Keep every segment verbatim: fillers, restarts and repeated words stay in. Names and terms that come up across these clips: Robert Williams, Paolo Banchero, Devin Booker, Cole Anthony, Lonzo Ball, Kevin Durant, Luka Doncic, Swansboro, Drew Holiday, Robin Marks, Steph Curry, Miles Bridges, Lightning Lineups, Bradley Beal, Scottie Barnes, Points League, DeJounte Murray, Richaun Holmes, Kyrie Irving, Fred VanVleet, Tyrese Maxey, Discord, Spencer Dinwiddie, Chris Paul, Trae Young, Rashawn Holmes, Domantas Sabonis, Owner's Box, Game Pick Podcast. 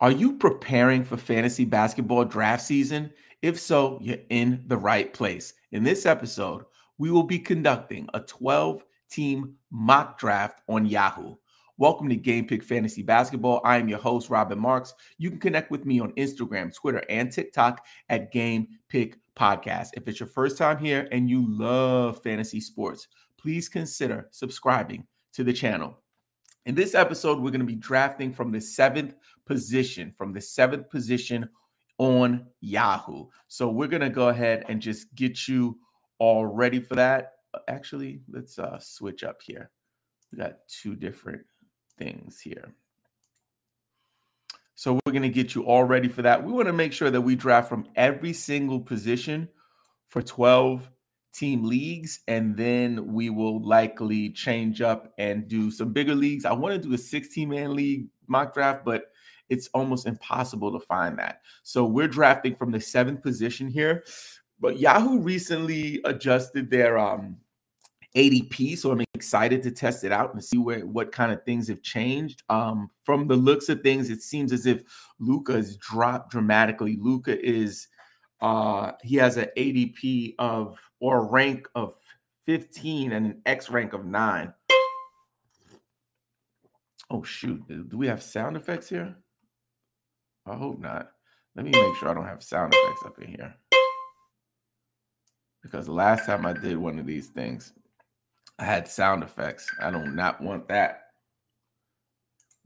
Are you preparing for fantasy basketball draft season? If so, you're in the right place. In this episode, we will be conducting a twelve-team mock draft on Yahoo. Welcome to Game Pick Fantasy Basketball. I am your host, Robin Marks. You can connect with me on Instagram, Twitter, and TikTok at Game Pick Podcast. If it's your first time here and you love fantasy sports, please consider subscribing to the channel. In this episode, we're going to be drafting from the seventh position, from the seventh position on Yahoo. So we're going to go ahead and just get you all ready for that. Actually, let's uh, switch up here. We got two different things here. So we're going to get you all ready for that. We want to make sure that we draft from every single position for twelve team leagues, and then we will likely change up and do some bigger leagues. I want to do a sixteen man league mock draft, but it's almost impossible to find that. So we're drafting from the seventh position here. But Yahoo recently adjusted their um A D P, so I'm excited to test it out and see where what kind of things have changed. Um, from the looks of things, it seems as if Luka has dropped dramatically. Luka is uh, he has an A D P of or a rank of fifteen and an X rank of nine. Oh shoot! Do we have sound effects here? I hope not. Let me make sure I don't have sound effects up in here, because the last time I did one of these things, I had sound effects. I do not want that.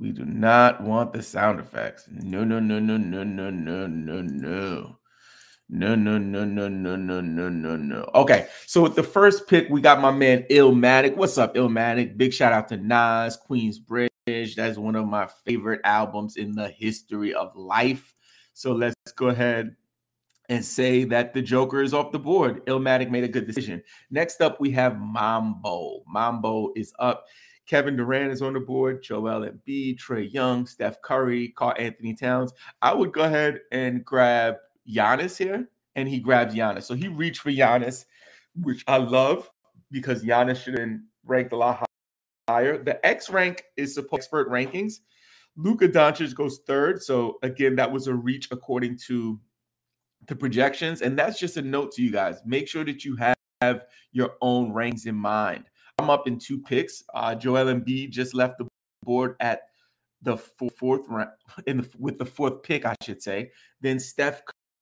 We do not want the sound effects. No, no, no, no, no, no, no, no, no. No, no, no, no, no, no, no, no, no. Okay, so with the first pick, we got my man Illmatic. What's up, Illmatic? Big shout out to Nas, Queensbridge. That's one of my favorite albums in the history of life. So let's go ahead and say that the Joker is off the board. Illmatic made a good decision. Next up, we have Mambo. Mambo is up. Kevin Durant is on the board. Joel Embiid, Trae Young, Steph Curry, Karl Anthony Towns. I would go ahead and grab Giannis here, and he grabs Giannis. So he reached for Giannis, which I love, because Giannis should have been ranked a lot higher. The X rank is supposed expert rankings. Luka Doncic goes third. So again, that was a reach according to the projections. And that's just a note to you guys. Make sure that you have, have your own ranks in mind. I'm up in two picks. Uh, Joel Embiid just left the board at the fourth round, in the, with the fourth pick, I should say. Then Steph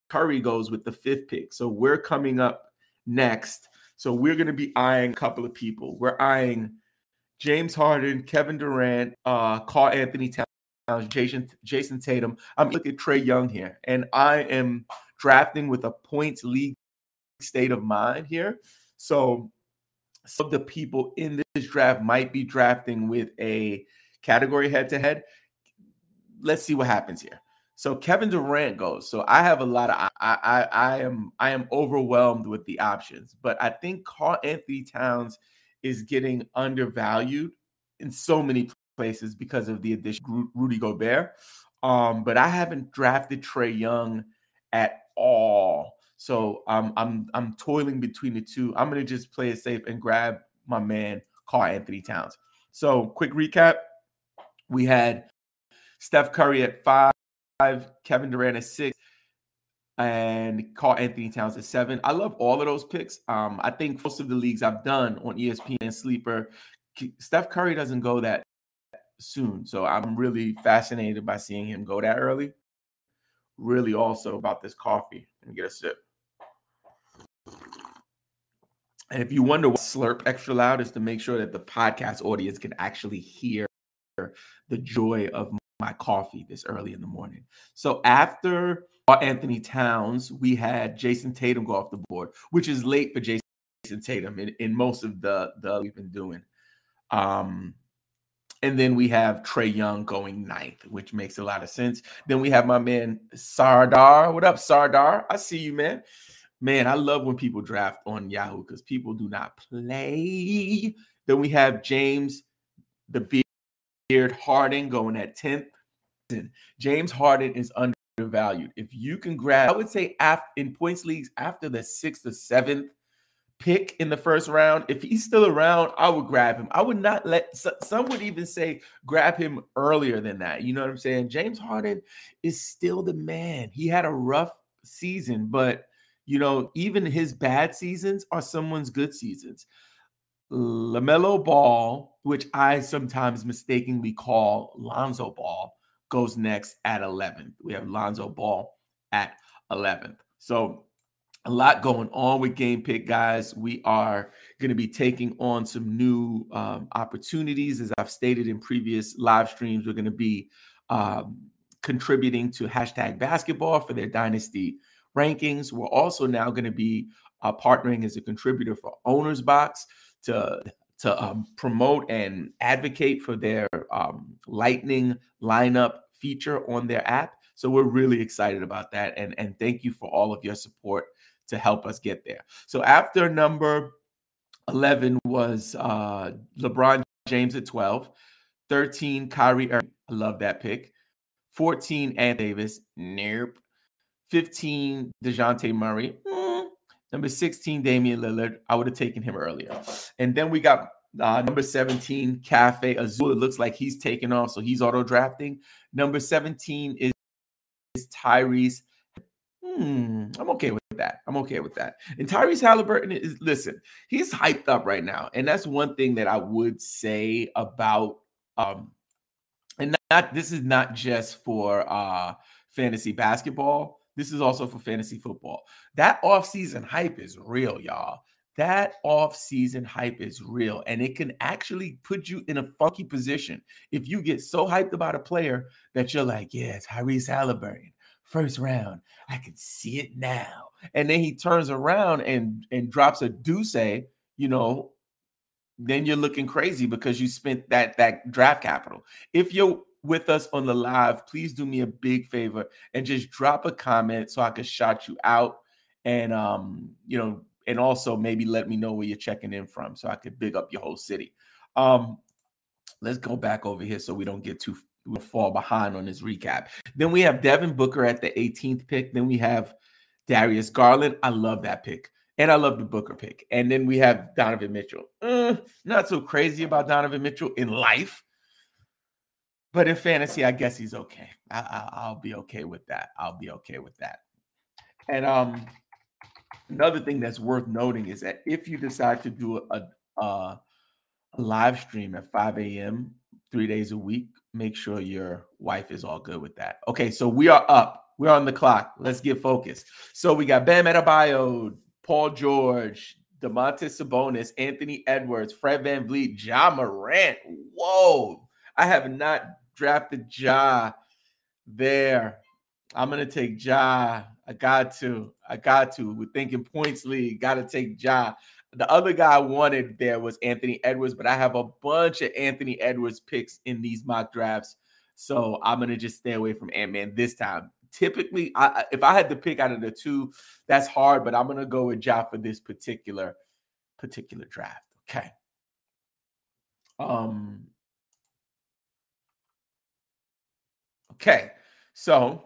Curry goes with the fifth pick. So we're coming up next. So we're going to be eyeing a couple of people. We're eyeing James Harden, Kevin Durant, uh, Karl Anthony Towns, Jason, Jason Tatum. I'm looking at Trae Young here, and I am drafting with a points league state of mind here. So some of the people in this draft might be drafting with a category head-to-head. Let's see what happens here. So Kevin Durant goes. So I have a lot of I I I am I am overwhelmed with the options, but I think Karl Anthony Towns is getting undervalued in so many places because of the addition of Rudy Gobert. Um, but I haven't drafted Trae Young at all, so um, I'm I'm toiling between the two. I'm gonna just play it safe and grab my man Karl Anthony Towns. So quick recap: we had Steph Curry at five. Five, Kevin Durant is six, and Karl Anthony Towns is seven. I love all of those picks. Um, I think most of the leagues I've done on E S P N and Sleeper, Steph Curry doesn't go that soon. So I'm really fascinated by seeing him go that early. Really also about this coffee. Let me get a sip. And if you wonder why I slurp extra loud, is to make sure that the podcast audience can actually hear the joy of my my coffee this early in the morning. So after Anthony Towns, we had Jason Tatum go off the board, which is late for Jason Tatum in, in most of the, the we've been doing. Um, and then we have Trae Young going ninth, which makes a lot of sense. Then we have my man Sardar. What up, Sardar? I see you, man. Man, I love when people draft on Yahoo because people do not play. Then we have James the Beard. Beard Harden going at tenth. James Harden is undervalued. If you can grab, I would say after, in points leagues after the sixth or seventh pick in the first round, if he's still around, I would grab him. I would not let – some would even say grab him earlier than that. You know what I'm saying? James Harden is still the man. He had a rough season, but, you know, even his bad seasons are someone's good seasons. LaMelo Ball, which I sometimes mistakenly call Lonzo Ball, goes next at eleventh. We have Lonzo Ball at eleventh. So a lot going on with Game Pick, guys. We are going to be taking on some new um, opportunities. As I've stated in previous live streams, we're going to be um, contributing to Hashtag Basketball for their Dynasty rankings. We're also now going to be uh, partnering as a contributor for Owner's Box to to um, promote and advocate for their um, Lightning Lineup feature on their app. So we're really excited about that. And, and thank you for all of your support to help us get there. So after number eleven was uh, LeBron James at twelve, thirteen, Kyrie Irving. I love that pick. fourteen, Anthony Davis. Nope. fifteen, DeJounte Murray. Mm. Number sixteen, Damian Lillard. I would have taken him earlier. And then we got Uh, number seventeen, Cafe Azul. It looks like he's taking off, so he's auto-drafting. Number seventeen is, is Tyrese. Hmm, I'm okay with that. I'm okay with that. And Tyrese Halliburton is, listen, he's hyped up right now. And that's one thing that I would say about, um, and not, this is not just for uh, fantasy basketball. This is also for fantasy football. That offseason hype is real, y'all. That off-season hype is real, and it can actually put you in a funky position if you get so hyped about a player that you're like, yeah, Tyrese Halliburton, first round. I can see it now. And then he turns around and, and drops a deuce, you know, then you're looking crazy because you spent that, that draft capital. If you're with us on the live, please do me a big favor and just drop a comment so I can shout you out and, um, you know, and also maybe let me know where you're checking in from so I could big up your whole city. Um, let's go back over here so we don't get too we'll fall behind on this recap. Then we have Devin Booker at the eighteenth pick. Then we have Darius Garland. I love that pick. And I love the Booker pick. And then we have Donovan Mitchell. Uh, not so crazy about Donovan Mitchell in life. But in fantasy, I guess he's okay. I, I, I'll be okay with that. I'll be okay with that. And um. Another thing that's worth noting is that if you decide to do a, a, a live stream at five a.m. three days a week, make sure your wife is all good with that. Okay, so we are up. We're on the clock. Let's get focused. So we got Bam Adebayo, Paul George, Domantas Sabonis, Anthony Edwards, Fred VanVleet, Ja Morant. Whoa, I have not drafted Ja there. I'm going to take Ja. I got to. I got to. We're thinking points league. Got to take Ja. The other guy I wanted there was Anthony Edwards, but I have a bunch of Anthony Edwards picks in these mock drafts, so I'm going to just stay away from Ant-Man this time. Typically, I, if I had to pick out of the two, that's hard, but I'm going to go with Ja for this particular particular draft. Okay. Um. Okay. So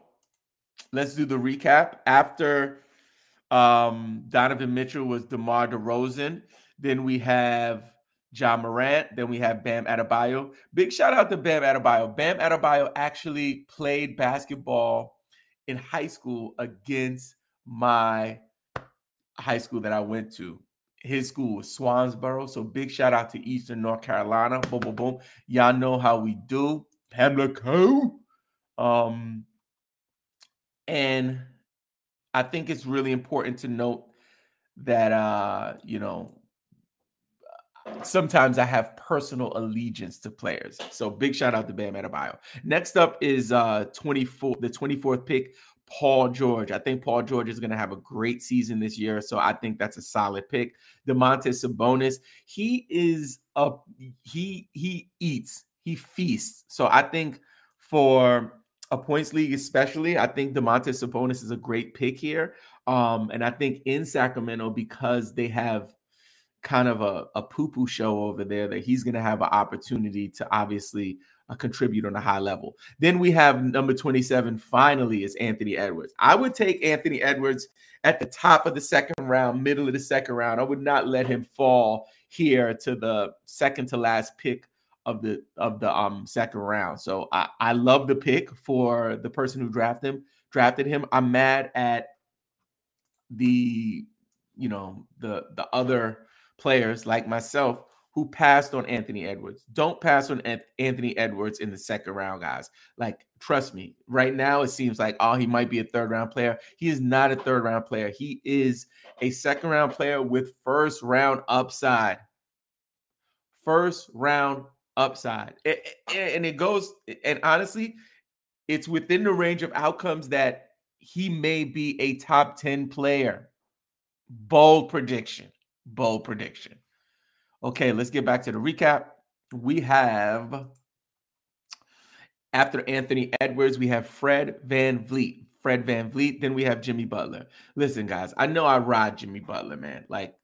let's do the recap. After um, Donovan Mitchell was DeMar DeRozan. Then we have Ja Morant. Then we have Bam Adebayo. Big shout out to Bam Adebayo. Bam Adebayo actually played basketball in high school against my high school that I went to. His school was Swansboro. So big shout out to Eastern North Carolina. Boom, boom, boom. Y'all know how we do. Pamlico. Um... And I think it's really important to note that, uh, you know, sometimes I have personal allegiance to players. So big shout out to Bam Adebayo. Next up is uh, twenty-four, the twenty-fourth pick, Paul George. I think Paul George is going to have a great season this year. So I think that's a solid pick. Domantas Sabonis, he is a he he eats, he feasts. So I think for a points league especially, I think Domantas Sabonis is a great pick here. Um, and I think in Sacramento, because they have kind of a, a poo-poo show over there, that he's going to have an opportunity to obviously uh, contribute on a high level. Then we have number twenty-seven, finally, is Anthony Edwards. I would take Anthony Edwards at the top of the second round, middle of the second round. I would not let him fall here to the second to last pick of the of the um second round. So I, I love the pick for the person who drafted him. Drafted him. I'm mad at the, you know, the the other players like myself who passed on Anthony Edwards. Don't pass on Anthony Edwards in the second round, guys. Like, trust me, right now it seems like, oh, he might be a third round player. He is not a third round player. He is a second round player with first round upside. First round upside. It, it, and it goes, and honestly, it's within the range of outcomes that he may be a top ten player. Bold prediction. Bold prediction. Okay, let's get back to the recap. We have, after Anthony Edwards, we have Fred VanVleet. Fred VanVleet. Then we have Jimmy Butler. Listen, guys, I know I ride Jimmy Butler, man. Like,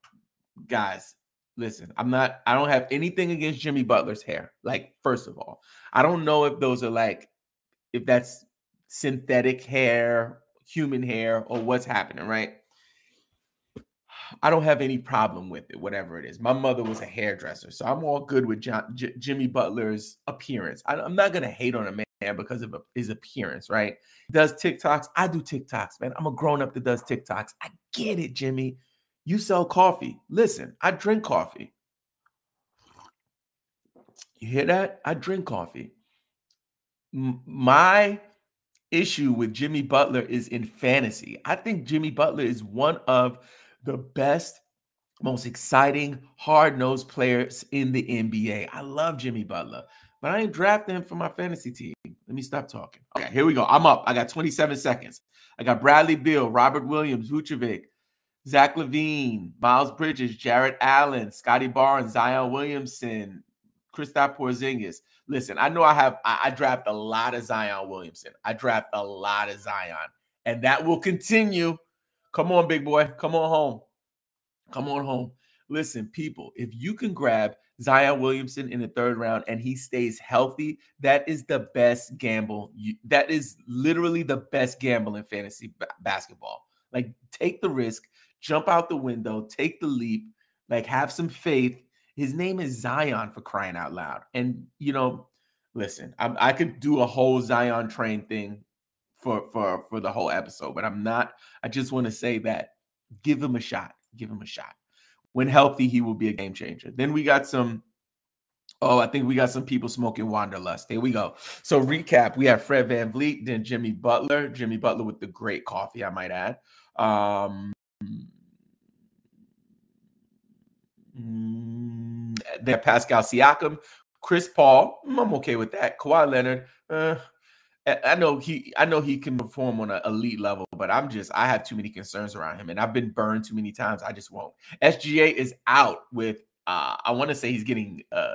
guys, listen, I'm not, I don't have anything against Jimmy Butler's hair. Like, first of all, I don't know if those are like, if that's synthetic hair, human hair, or what's happening, right? I don't have any problem with it, whatever it is. My mother was a hairdresser, so I'm all good with John, J- Jimmy Butler's appearance. I, I'm not going to hate on a man because of a, his appearance, right? He does TikToks. I do TikToks, man. I'm a grown-up that does TikToks. I get it, Jimmy. You sell coffee. Listen, I drink coffee. You hear that? I drink coffee. M- my issue with Jimmy Butler is in fantasy. I think Jimmy Butler is one of the best, most exciting, hard-nosed players in the N B A. I love Jimmy Butler, but I ain't drafting him for my fantasy team. Let me stop talking. Okay, here we go. I'm up. I got twenty-seven seconds. I got Bradley Beal, Robert Williams, Vucevic, Zach LaVine, Miles Bridges, Jared Allen, Scotty Barnes, Zion Williamson, Kristaps Porzingis. Listen, I know I have. I, I draft a lot of Zion Williamson. I draft a lot of Zion, and that will continue. Come on, big boy. Come on home. Come on home. Listen, people, if you can grab Zion Williamson in the third round and he stays healthy, that is the best gamble. You, that is literally the best gamble in fantasy b- basketball. Like, take the risk, jump out the window, take the leap, like, have some faith. His name is Zion, for crying out loud. And, you know, listen, I, I could do a whole Zion train thing for for for the whole episode, but I'm not. I just want to say that give him a shot. Give him a shot. When healthy, he will be a game changer. Then we got some, oh, I think we got some people smoking wanderlust. There we go. So recap, we have Fred VanVleet, then Jimmy Butler. Jimmy Butler with the great coffee, I might add. Um, then Pascal Siakam, Chris Paul. I'm okay with that. Kawhi Leonard. Uh, I know he I know he can perform on an elite level, but I'm just, I have too many concerns around him, and I've been burned too many times. I just won't. S G A is out with, uh, I want to say he's getting, uh,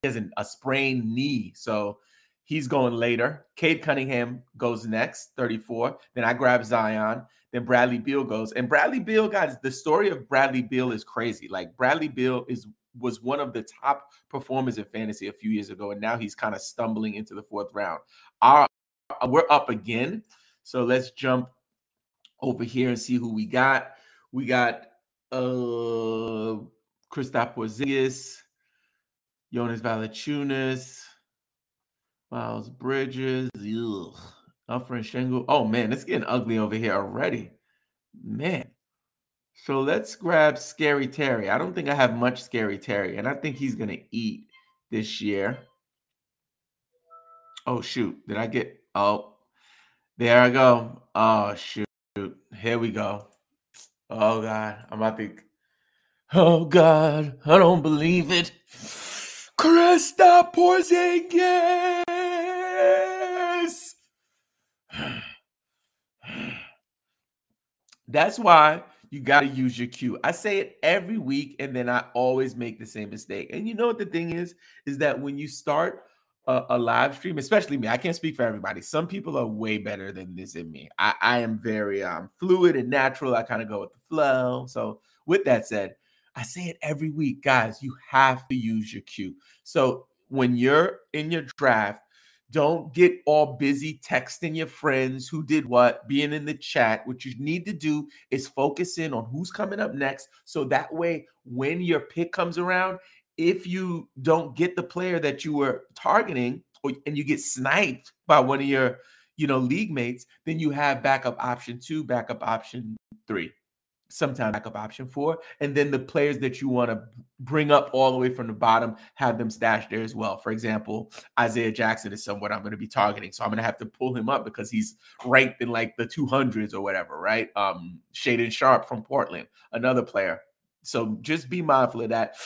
he has an, a sprained knee, so he's going later. Cade Cunningham goes next, thirty-four. Then I grab Zion. Then Bradley Beal goes. And Bradley Beal, guys, the story of Bradley Beal is crazy. Like, Bradley Beal is was one of the top performers in fantasy a few years ago, and now he's kind of stumbling into the fourth round. Our, we're up again, so let's jump over here and see who we got. We got uh, Kristaps Porzingis, Jonas Valanciunas, Miles Bridges, ugh, Alfred Şengül. Oh, man, it's getting ugly over here already. Man. So let's grab Scary Terry. I don't think I have much Scary Terry, and I think he's going to eat this year. Oh, shoot. Did I get – oh, there I go. Oh, shoot. Here we go. Oh, God. I'm about to – oh, God. I don't believe it. Kristaps Porzingis. That's why – you got to use your cue. I say it every week, and then I always make the same mistake. And you know what the thing is, is that when you start a, a live stream, especially me, I can't speak for everybody. Some people are way better than this in me. I, I am very um, fluid and natural. I kind of go with the flow. So with that said, I say it every week, guys, you have to use your cue. So when you're in your draft, don't get all busy texting your friends who did what, being in the chat. What you need to do is focus in on who's coming up next. So that way, when your pick comes around, if you don't get the player that you were targeting or, and you get sniped by one of your, you know, league mates, then you have backup option two, backup option three, sometimes backup option four. And then the players that you want to bring up all the way from the bottom, have them stashed there as well. For example, Isaiah Jackson is someone I'm going to be targeting. So I'm going to have to pull him up because he's ranked in like the two hundreds or whatever, right? Um, Shaedon Sharpe from Portland, another player. So just be mindful of that.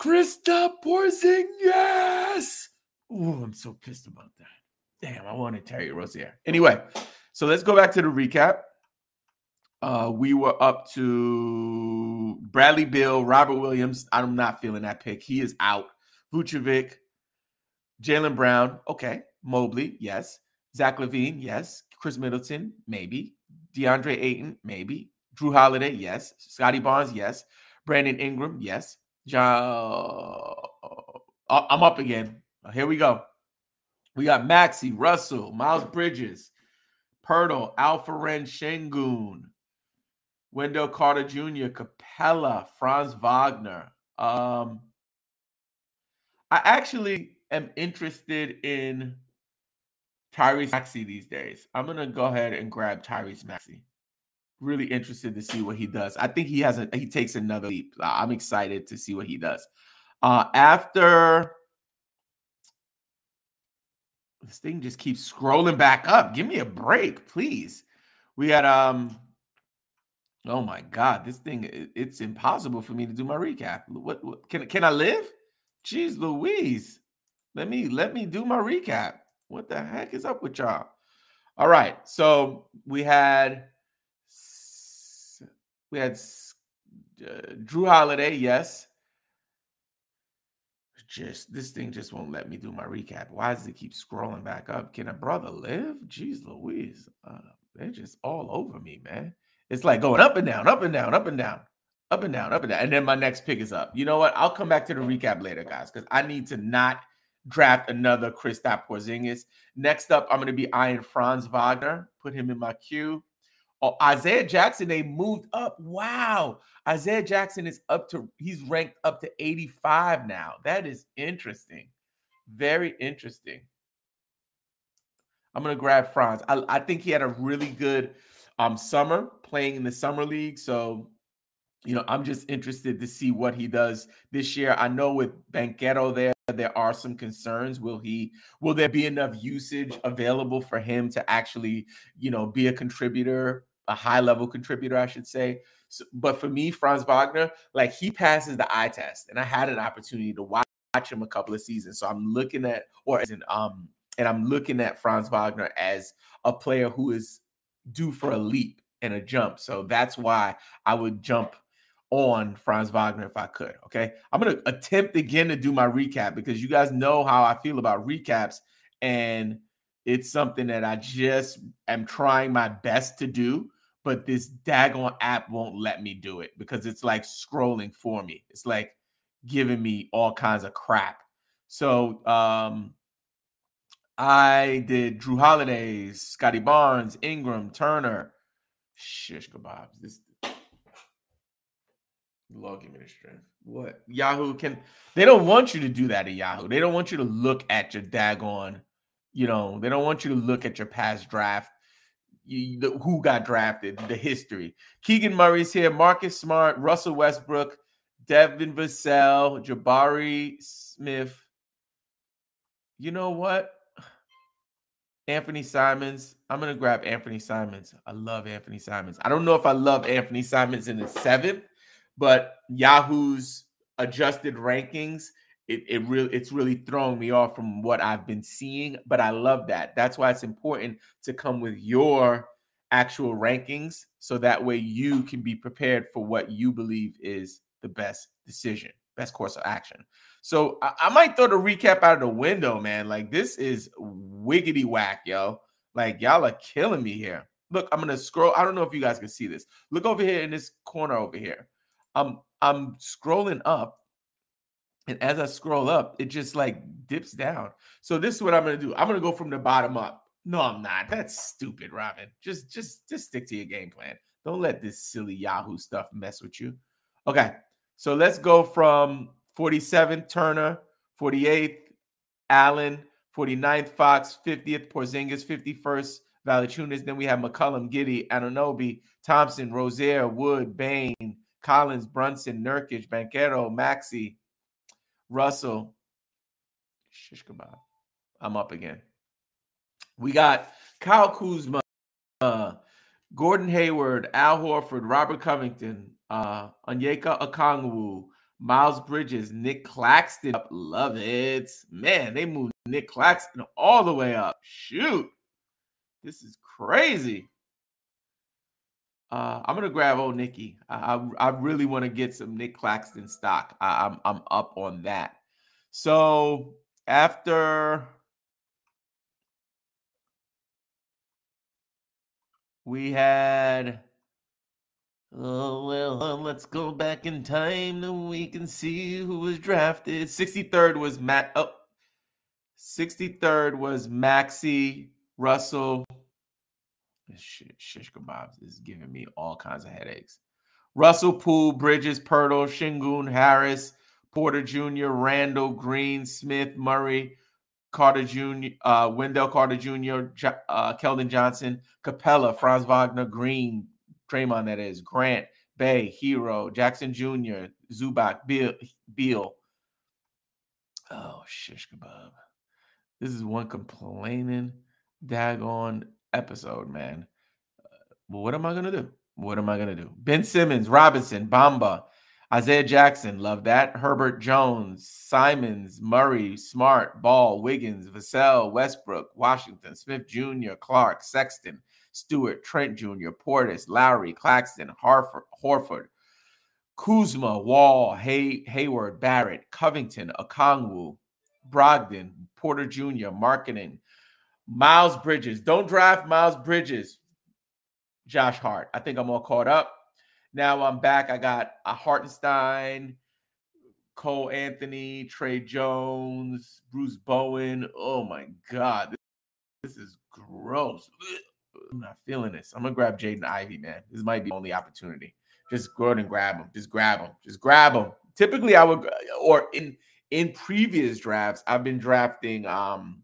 Kristaps Porzingis. Oh, I'm so pissed about that. Damn, I wanted Terry Rozier. Anyway, so let's go back to the recap. Uh, we were up to Bradley Beal, Robert Williams. I'm not feeling that pick. He is out. Vucevic, Jaylen Brown. Okay. Mobley. Yes. Zach LaVine. Yes. Chris Middleton. Maybe. DeAndre Ayton. Maybe. Drew Holiday. Yes. Scottie Barnes. Yes. Brandon Ingram. Yes. John... Oh, I'm up again. Here we go. We got Maxey, Russell, Miles Bridges, Poeltl, Alperen Sengun, Wendell Carter Junior, Capella, Franz Wagner. Um, I actually am interested in Tyrese Maxey these days. I'm going to go ahead and grab Tyrese Maxey. Really interested to see what he does. I think he has a he takes another leap. I'm excited to see what he does. Uh, after this thing just keeps scrolling back up. Give me a break, please. We had um. Oh my God, this thing it's impossible for me to do my recap. What, what can can I live? Jeez Louise, let me let me do my recap. What the heck is up with y'all? All right, so we had. We had uh, Drew Holiday, yes. Just this thing just won't let me do my recap. Why does it keep scrolling back up? Can a brother live? Jeez Louise. Uh, they're just all over me, man. It's like going up and down, up and down, up and down, up and down, up and down. And then my next pick is up. You know what? I'll come back to the recap later, guys, because I need to not draft another Kristaps Porzingis. Next up, I'm going to be eyeing Franz Wagner. Put him in my queue. Oh, Isaiah Jackson, they moved up. Wow. Isaiah Jackson is up to, he's ranked up to eighty-five now. That is interesting. Very interesting. I'm going to grab Franz. I, I think he had a really good um, summer playing in the summer league. So, you know, I'm just interested to see what he does this year. I know with Banchero there, there are some concerns. Will he, will there be enough usage available for him to actually, you know, be a contributor? A high-level contributor, I should say. So, but for me, Franz Wagner, like he passes the eye test, and I had an opportunity to watch him a couple of seasons. So I'm looking at, or as in, um, and I'm looking at Franz Wagner as a player who is due for a leap and a jump. So that's why I would jump on Franz Wagner if I could. Okay, I'm gonna attempt again to do my recap because you guys know how I feel about recaps, and it's something that I just am trying my best to do. But this daggone app won't let me do it because it's like scrolling for me. It's like giving me all kinds of crap. So um, I did Drew Holiday, Scottie Barnes, Ingram, Turner. Shish kebabs. This Lord, give me the strength. What? Yahoo can... They don't want you to do that at Yahoo. They don't want you to look at your daggone... You know, they don't want you to look at your past draft. You, the, who got drafted, the history. Keegan Murray's here, Marcus Smart, Russell Westbrook, Devin Vassell, Jabari Smith. You know what? Anthony Simons. I'm going to grab Anthony Simons. I love Anthony Simons. I don't know if I love Anthony Simons in the seventh, but Yahoo's adjusted rankings, it, it really it's really throwing me off from what I've been seeing, but I love that. That's why it's important to come with your actual rankings so that way you can be prepared for what you believe is the best decision, best course of action. So I, I might throw the recap out of the window, man. Like this is wiggity whack, yo. Like y'all are killing me here. Look, I'm gonna scroll. I don't know if you guys can see this. Look over here in this corner over here. Um, I'm scrolling up. And as I scroll up, it just like dips down. So this is what I'm going to do. I'm going to go from the bottom up. No, I'm not. That's stupid, Robin. Just, just, just stick to your game plan. Don't let this silly Yahoo stuff mess with you. Okay. So let's go from forty-seven, Turner, forty-eighth, Allen, forty-ninth, Fox, fiftieth, Porzingis, fifty-first, Valanciunas. Then we have McCollum, Giddey, Anunoby, Thompson, Rozier, Wood, Bain, Collins, Brunson, Nurkic, Banchero, Maxey, Russell. Shish kebab. I'm up again. We got Kyle Kuzma, uh, Gordon Hayward, Al Horford, Robert Covington, uh, Onyeka Okongwu, Miles Bridges, Nick Claxton. Love it. Man, they moved Nick Claxton all the way up. Shoot. This is crazy. Uh, I'm going to grab old Nicky. I, I, I really want to get some Nick Claxton stock. I, I'm, I'm up on that. So after we had... Oh, well, um, let's go back in time and we can see who was drafted. sixty-third was Matt. Oh, sixty-third was Maxey, Russell. This shit, shish kebabs is giving me all kinds of headaches. Russell, Poole, Bridges, Poeltl, Şengün, Harris, Porter Junior, Randall, Green, Smith, Murray, Carter Junior, uh, Wendell Carter Junior, Jo- uh, Keldon Johnson, Capella, Franz Wagner, Green, Draymond, that is, Grant, Bay, Hero, Jackson Junior, Zubac, Beal. Beal. Oh, shish kebab. This is one complaining daggone episode, man. Uh, what am I going to do? What am I going to do? Ben Simmons, Robinson, Bamba, Isaiah Jackson, love that. Herbert Jones, Simons, Murray, Smart, Ball, Wiggins, Vassell, Westbrook, Washington, Smith Junior, Clark, Sexton, Stewart, Trent Junior, Portis, Lowry, Claxton, Harford, Horford, Kuzma, Wall, Hay, Hayward, Barrett, Covington, Okongwu, Brogdon, Porter Junior, Markkanen, Miles Bridges. Don't draft Miles Bridges. Josh Hart. I think I'm all caught up. Now I'm back. I got a Hartenstein, Cole Anthony, Trey Jones, Bruce Bowen. Oh, my God. This is gross. I'm not feeling this. I'm going to grab Jaden Ivey, man. This might be the only opportunity. Just go ahead and grab him. Just grab him. Just grab him. Typically, I would, or in in previous drafts, I've been drafting um,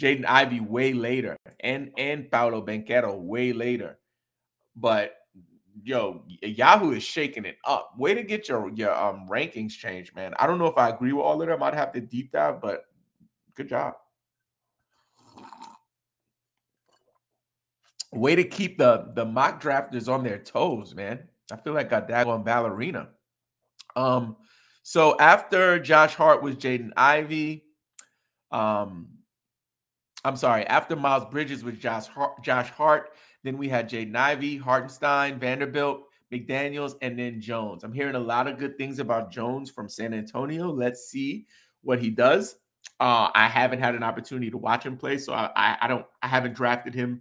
Jaden Ivey way later and, and Paolo Banchero way later. But, yo, Yahoo is shaking it up. Way to get your, your um, rankings changed, man. I don't know if I agree with all of them. I'd have to deep dive, but good job. Way to keep the, the mock drafters on their toes, man. I feel like a daggone ballerina. Um, so after Josh Hart was Jaden Ivey. Um, I'm sorry, after Miles Bridges was Josh Hart, Josh Hart. Then we had Jaden Ivey, Hartenstein, Vanderbilt, McDaniels, and then Jones. I'm hearing a lot of good things about Jones from San Antonio. Let's see what he does. Uh, I haven't had an opportunity to watch him play, so I, I, I don't. I haven't drafted him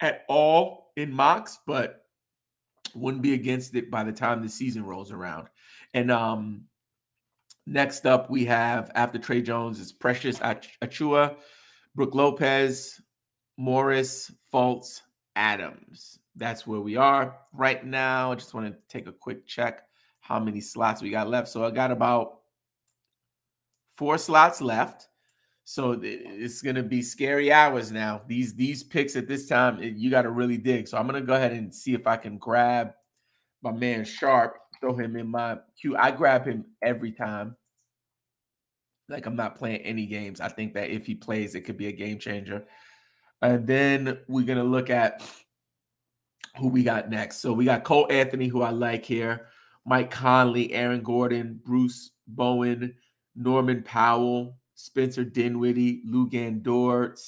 at all in mocks, but wouldn't be against it by the time the season rolls around. And um, next up we have, after Trey Jones, is Precious Achiuwa, Brooke Lopez, Morris, Fultz, Adams. That's where we are right now. I just want to take a quick check how many slots we got left. So I got about four slots left. So it's going to be scary hours now. These these picks at this time, you got to really dig. So I'm going to go ahead and see if I can grab my man Sharp, throw him in my queue. I grab him every time. Like, I'm not playing any games. I think that if he plays, it could be a game changer. And then we're going to look at who we got next. So we got Cole Anthony, who I like here, Mike Conley, Aaron Gordon, Bruce Bowen, Norman Powell, Spencer Dinwiddie, Lou Dort,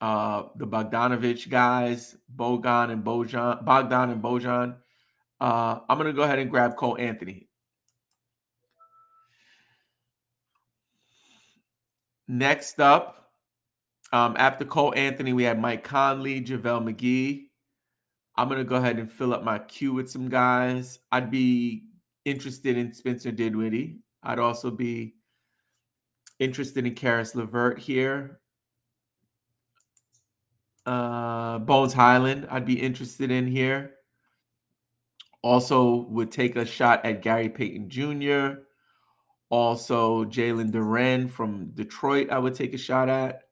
uh, the Bogdanovich guys, Bogan and Bojan, Bogdan and Bojan. Uh, I'm going to go ahead and grab Cole Anthony. Next up, um, after Cole Anthony, we had Mike Conley, JaVale McGee. I'm going to go ahead and fill up my queue with some guys. I'd be interested in Spencer Dinwiddie. I'd also be interested in Karis LeVert here. Uh, Bones Highland, I'd be interested in here. Also would take a shot at Gary Payton Junior Also, Jalen Duren from Detroit, I would take a shot at.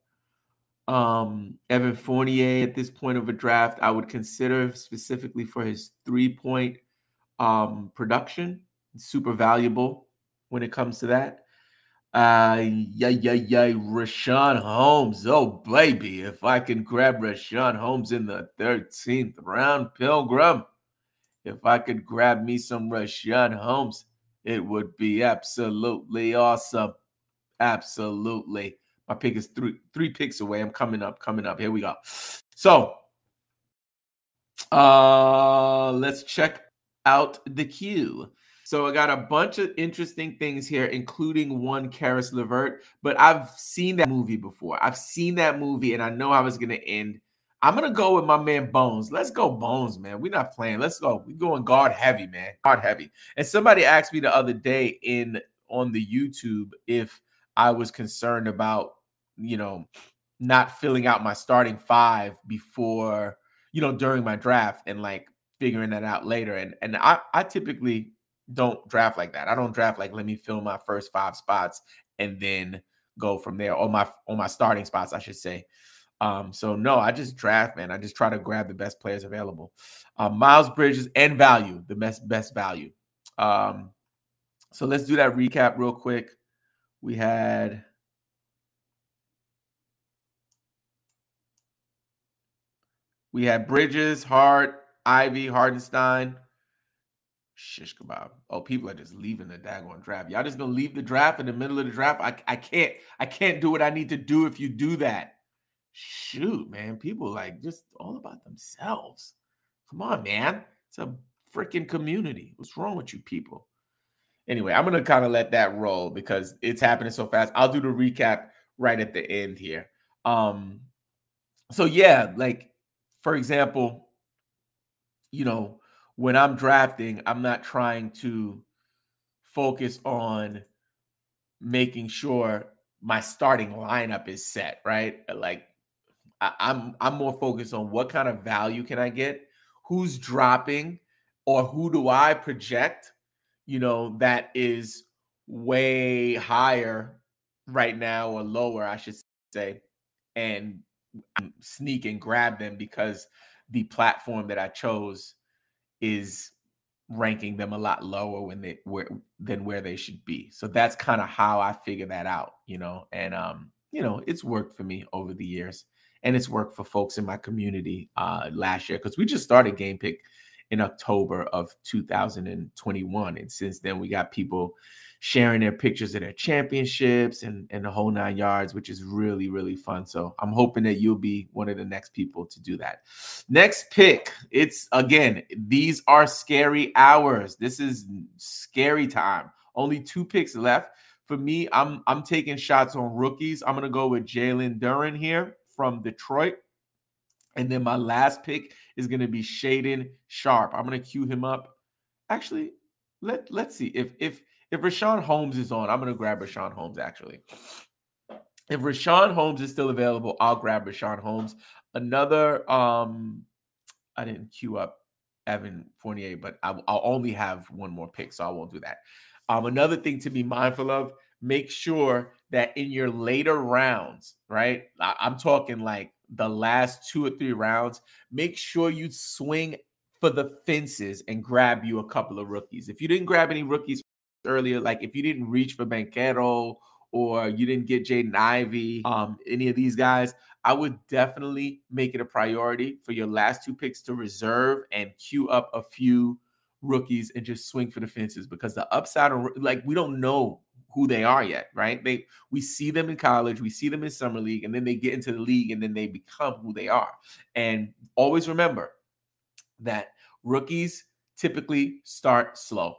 Um, Evan Fournier at this point of a draft, I would consider specifically for his three-point um, production. It's super valuable when it comes to that. Uh, yeah, yeah, yeah, Rashawn Holmes. Oh, baby, if I can grab Rashawn Holmes in the thirteenth round, Pilgrim. If I could grab me some Rashawn Holmes, it would be absolutely awesome. Absolutely. My pick is three three picks away. I'm coming up, coming up. Here we go. So uh, let's check out the queue. So I got a bunch of interesting things here, including one Karis LeVert. But I've seen that movie before. I've seen that movie, and I know how it's going to end. I'm going to go with my man Bones. Let's go Bones, man. We're not playing. Let's go. We're going guard heavy, man. Guard heavy. And somebody asked me the other day in on the YouTube if I was concerned about, you know, not filling out my starting five before, you know, during my draft and like figuring that out later. And and I, I typically don't draft like that. I don't draft like let me fill my first five spots and then go from there, or my or my starting spots, I should say. Um, so no, I just draft, man. I just try to grab the best players available. Uh, Miles Bridges and value, the best, best value. Um, so let's do that recap real quick. We had, we had Bridges, Hart, Ivy, Hardenstein. Shish kebab. Oh, people are just leaving the daggone draft. Y'all just gonna leave the draft in the middle of the draft. I, I can't, I can't do what I need to do if you do that. Shoot, man. People like just all about themselves. Come on, man. It's a freaking community. What's wrong with you people? Anyway, I'm going to kind of let that roll because it's happening so fast. I'll do the recap right at the end here. Um, so, yeah, like, for example, you know, when I'm drafting, I'm not trying to focus on making sure my starting lineup is set, right? Like, I'm I'm more focused on what kind of value can I get, who's dropping, or who do I project, you know, that is way higher right now or lower, I should say, and sneak and grab them because the platform that I chose is ranking them a lot lower when they where than where they should be. So that's kind of how I figure that out, you know, and, um, you know, it's worked for me over the years. And it's worked for folks in my community uh, last year because we just started Game Pick in October of two thousand twenty-one. And since then, we got people sharing their pictures of their championships and, and the whole nine yards, which is really, really fun. So I'm hoping that you'll be one of the next people to do that. Next pick, it's, again, these are scary hours. This is scary time. Only two picks left. For me, I'm, I'm taking shots on rookies. I'm going to go with Jalen Duren here from Detroit. And then my last pick is going to be Shaedon Sharpe. I'm going to cue him up. Actually, let, let's see. If if if Rashawn Holmes is on, I'm going to grab Rashawn Holmes, actually. If Rashawn Holmes is still available, I'll grab Rashawn Holmes. Another, um, I didn't cue up Evan Fournier, but I, I'll only have one more pick, so I won't do that. Um, another thing to be mindful of, make sure that in your later rounds, right? I'm talking like the last two or three rounds, make sure you swing for the fences and grab you a couple of rookies. If you didn't grab any rookies earlier, like if you didn't reach for Banchero or you didn't get Jaden Ivey, um, any of these guys, I would definitely make it a priority for your last two picks to reserve and queue up a few rookies and just swing for the fences because the upside, are, like we don't know who they are yet, right? They we see them in college, we see them in summer league, and then they get into the league and then they become who they are. And always remember that rookies typically start slow.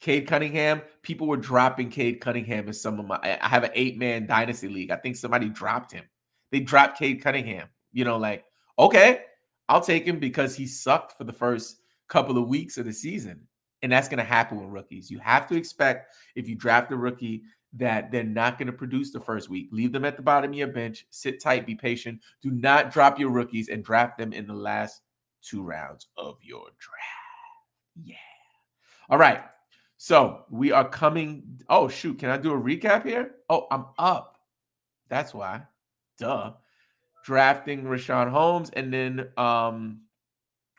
Cade Cunningham, people were dropping Cade Cunningham in some of my, I have an eight-man dynasty league. I think somebody dropped him. They dropped Cade Cunningham. You know, like, okay, I'll take him because he sucked for the first couple of weeks of the season. And that's going to happen with rookies. You have to expect, if you draft a rookie, that they're not going to produce the first week. Leave them at the bottom of your bench. Sit tight. Be patient. Do not drop your rookies and draft them in the last two rounds of your draft. Yeah. All right. So we are coming. Oh, shoot. Can I do a recap here? Oh, I'm up. That's why. Duh. Drafting Richaun Holmes. And then um,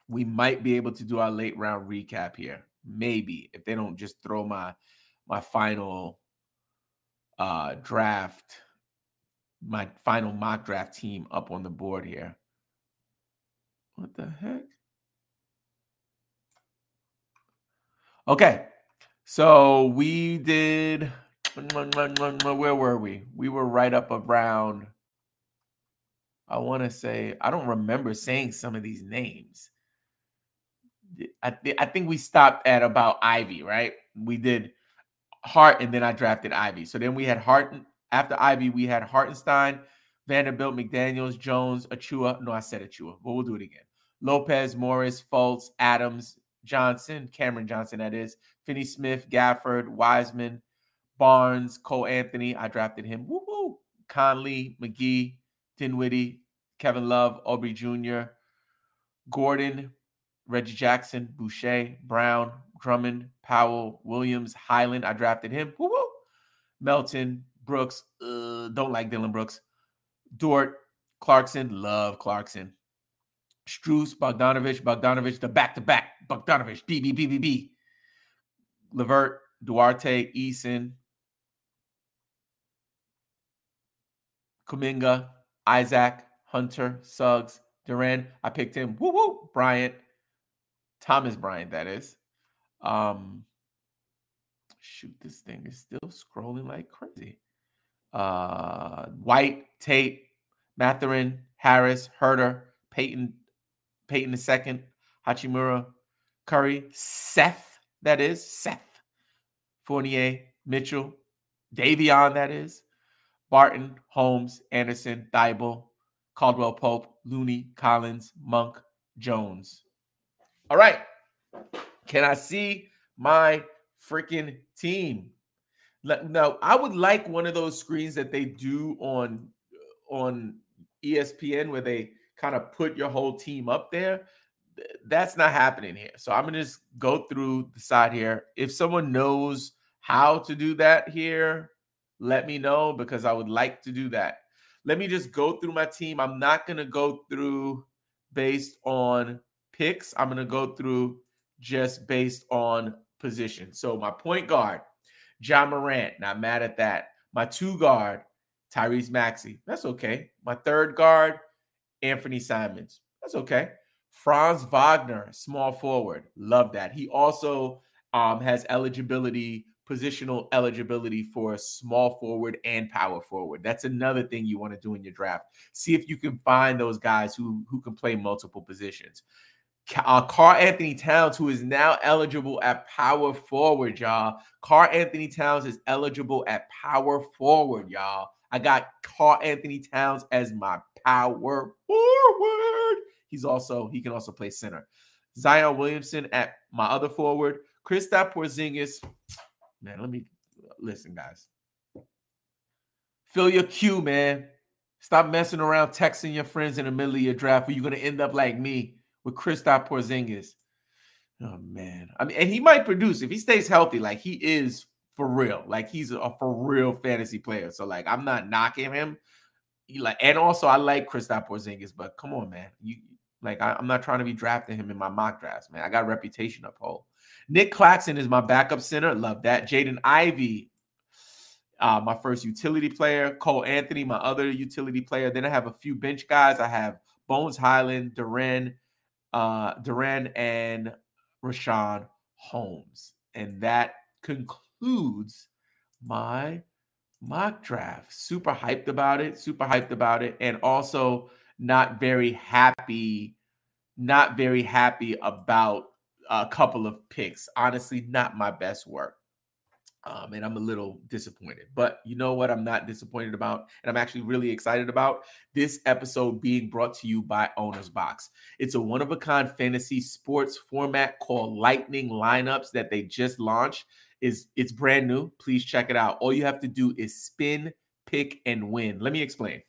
we might be able to do our late round recap here. Maybe if they don't just throw my my final uh, draft, my final mock draft team up on the board here. What the heck? Okay, so we did. Where were we? We were right up around. I want to say I don't remember saying some of these names. I, th- I think we stopped at about Ivy, right? We did Hart, and then I drafted Ivy. So then we had Hart. After Ivy, we had Hartenstein, Vanderbilt, McDaniels, Jones, Achua. No, I said Achua, but we'll do it again. Lopez, Morris, Fultz, Adams, Johnson, Cameron Johnson, that is. Finney Smith, Gafford, Wiseman, Barnes, Cole Anthony. I drafted him. Woo-woo. Conley, McGee, Dinwiddie, Kevin Love, Aubrey Junior, Gordon, Reggie Jackson, Boucher, Brown, Drummond, Powell, Williams, Highland. I drafted him. Woo-woo. Melton, Brooks. Uh, don't like Dylan Brooks. Dort, Clarkson. Love Clarkson. Strus, Bogdanovich, Bogdanovich, the back-to-back. Bogdanovich, B B, B B, B. LeVert, Duarte, Eason. Kuminga, Isaac, Hunter, Suggs, Duran. I picked him. Woo-woo. Bryant. Thomas Bryant, that is. Um, shoot, this thing is still scrolling like crazy. Uh, White, Tate, Mathurin, Harris, Herter, Peyton, Peyton the second, Hachimura, Curry, Seth, that is. Seth, Fournier, Mitchell, Davion, that is. Barton, Holmes, Anderson, Thibault, Caldwell Pope, Looney, Collins, Monk, Jones. All right. Can I see my freaking team? Now, I would like one of those screens that they do on, on E S P N where they kind of put your whole team up there. That's not happening here. So I'm going to just go through the side here. If someone knows how to do that here, let me know because I would like to do that. Let me just go through my team. I'm not going to go through based on picks. I'm going to go through just based on position. So my point guard, Ja Morant, not mad at that. My two guard, Tyrese Maxey. That's okay. My third guard, Anthony Simons. That's okay. Franz Wagner, small forward. Love that. He also um, has eligibility, positional eligibility for small forward and power forward. That's another thing you want to do in your draft. See if you can find those guys who, who can play multiple positions. Uh, Carl Anthony Towns, who is now eligible at power forward, y'all. Carl Anthony Towns is eligible at power forward, y'all. I got Carl Anthony Towns as my power forward. He's also, he can also play center. Zion Williamson at my other forward. Kristaps Porzingis. Man, let me, listen, guys. Fill your queue, man. Stop messing around texting your friends in the middle of your draft where you're going to end up like me. With Kristaps Porzingis. Oh, man. I mean, and he might produce if he stays healthy. Like, he is for real. Like, he's a for real fantasy player. So, like, I'm not knocking him. He like, and also, I like Kristaps Porzingis, but come on, man. You like, I, I'm not trying to be drafting him in my mock drafts, man. I got a reputation uphold. Nick Claxton is my backup center. Love that. Jaden Ivey, uh, my first utility player. Cole Anthony, my other utility player. Then I have a few bench guys. I have Bones Highland, Duran, Uh, Duran and Richaun Holmes. And that concludes my mock draft. Super hyped about it. Super hyped about it. And also not very happy, not very happy about a couple of picks. Honestly, not my best work. Um, and I'm a little disappointed, but you know what I'm not disappointed about, and I'm actually really excited about this episode being brought to you by Owner's Box. It's a one-of-a-kind fantasy sports format called Lightning Lineups that they just launched. It's, it's brand new. Please check it out. All you have to do is spin, pick, and win. Let me explain.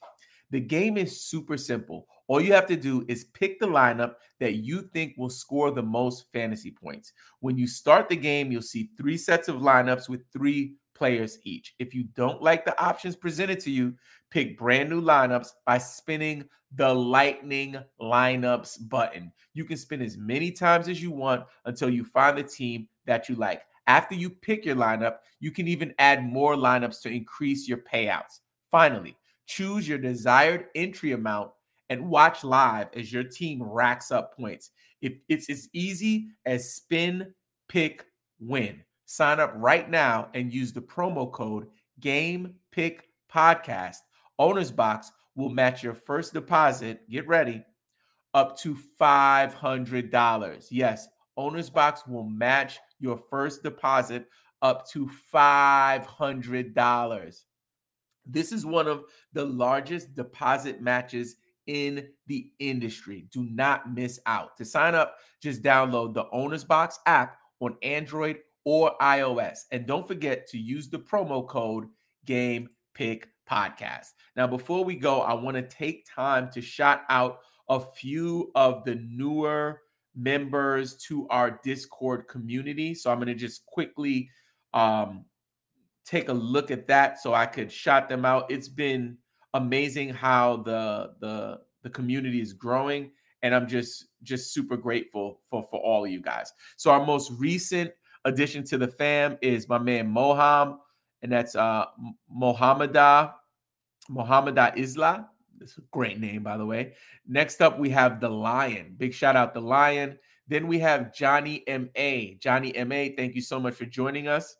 The game is super simple. All you have to do is pick the lineup that you think will score the most fantasy points. When you start the game, you'll see three sets of lineups with three players each. If you don't like the options presented to you, pick brand new lineups by spinning the Lightning Lineups button. You can spin as many times as you want until you find the team that you like. After you pick your lineup, you can even add more lineups to increase your payouts. Finally, choose your desired entry amount and watch live as your team racks up points. If it's as easy as spin, pick, win. Sign up right now and use the promo code Game Pick Podcast. Owner's Box will match your first deposit, get ready, up to five hundred dollars. Yes, Owner's Box will match your first deposit up to five hundred dollars. This is one of the largest deposit matches in the industry. Do not miss out. To sign up, just download the Owner's Box app on Android or iOS. And don't forget to use the promo code Game Pick Podcast. Now, before we go, I want to take time to shout out a few of the newer members to our Discord community. So I'm going to just quickly um, take a look at that so I could shout them out. It's been amazing how the the the community is growing, and I'm just just super grateful for for all of you guys. So our most recent addition to the fam is my man Moham, and that's uh Mohamada Mohamada Isla. That's a great name, by the way. Next up, we have the Lion. Big shout out the Lion. Then we have Johnny M A. Johnny M A, thank you so much for joining us.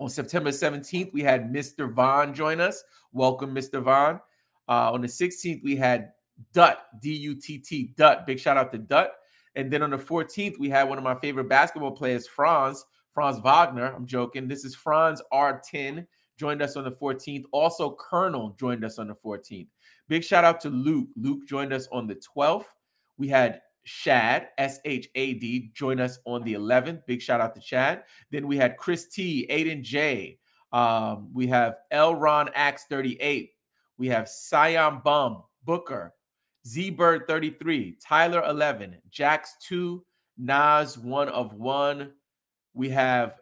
On September seventeenth, we had Mister Vaughn join us. Welcome, Mister Vaughn. Uh, on the sixteenth, we had Dutt, D U T T, Dutt. Big shout out to Dutt. And then on the fourteenth, we had one of my favorite basketball players, Franz, Franz Wagner. I'm joking. This is Franz R ten, joined us on the fourteenth. Also, Colonel joined us on the fourteenth. Big shout out to Luke. Luke joined us on the twelfth. We had Shad, S H A D, join us on the eleventh. Big shout out to Chad. Then we had Chris T, Aiden J. Um, we have Elron Axe thirty-eight. We have Siam Bum, Booker, Z-Bird thirty-three, Tyler eleven, Jax two, Nas one of one. We have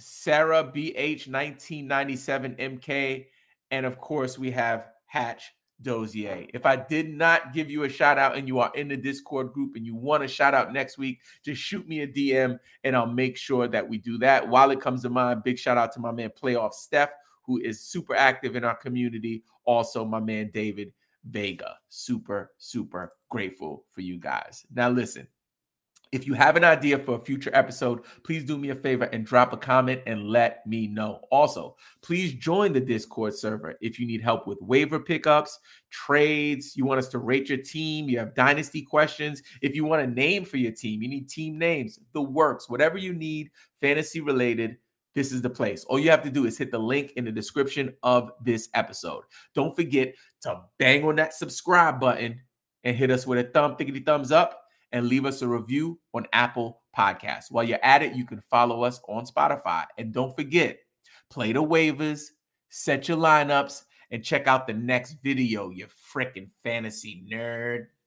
Sarah B H nineteen ninety-seven M K. And of course, we have Hatch Dozier. If I did not give you a shout out and you are in the Discord group and you want a shout out next week, just shoot me a D M and I'll make sure that we do that. While it comes to mind, big shout out to my man Playoff Steph, who is super active in our community. Also, my man David Vega. Super, super grateful for you guys. Now, listen. If you have an idea for a future episode, please do me a favor and drop a comment and let me know. Also, please join the Discord server if you need help with waiver pickups, trades, you want us to rate your team, you have dynasty questions, if you want a name for your team, you need team names, the works, whatever you need, fantasy related, this is the place. All you have to do is hit the link in the description of this episode. Don't forget to bang on that subscribe button and hit us with a thumb, thickety thumbs up, and leave us a review on Apple Podcasts. While you're at it, you can follow us on Spotify. And don't forget, play the waivers, set your lineups, and check out the next video, you freaking fantasy nerd.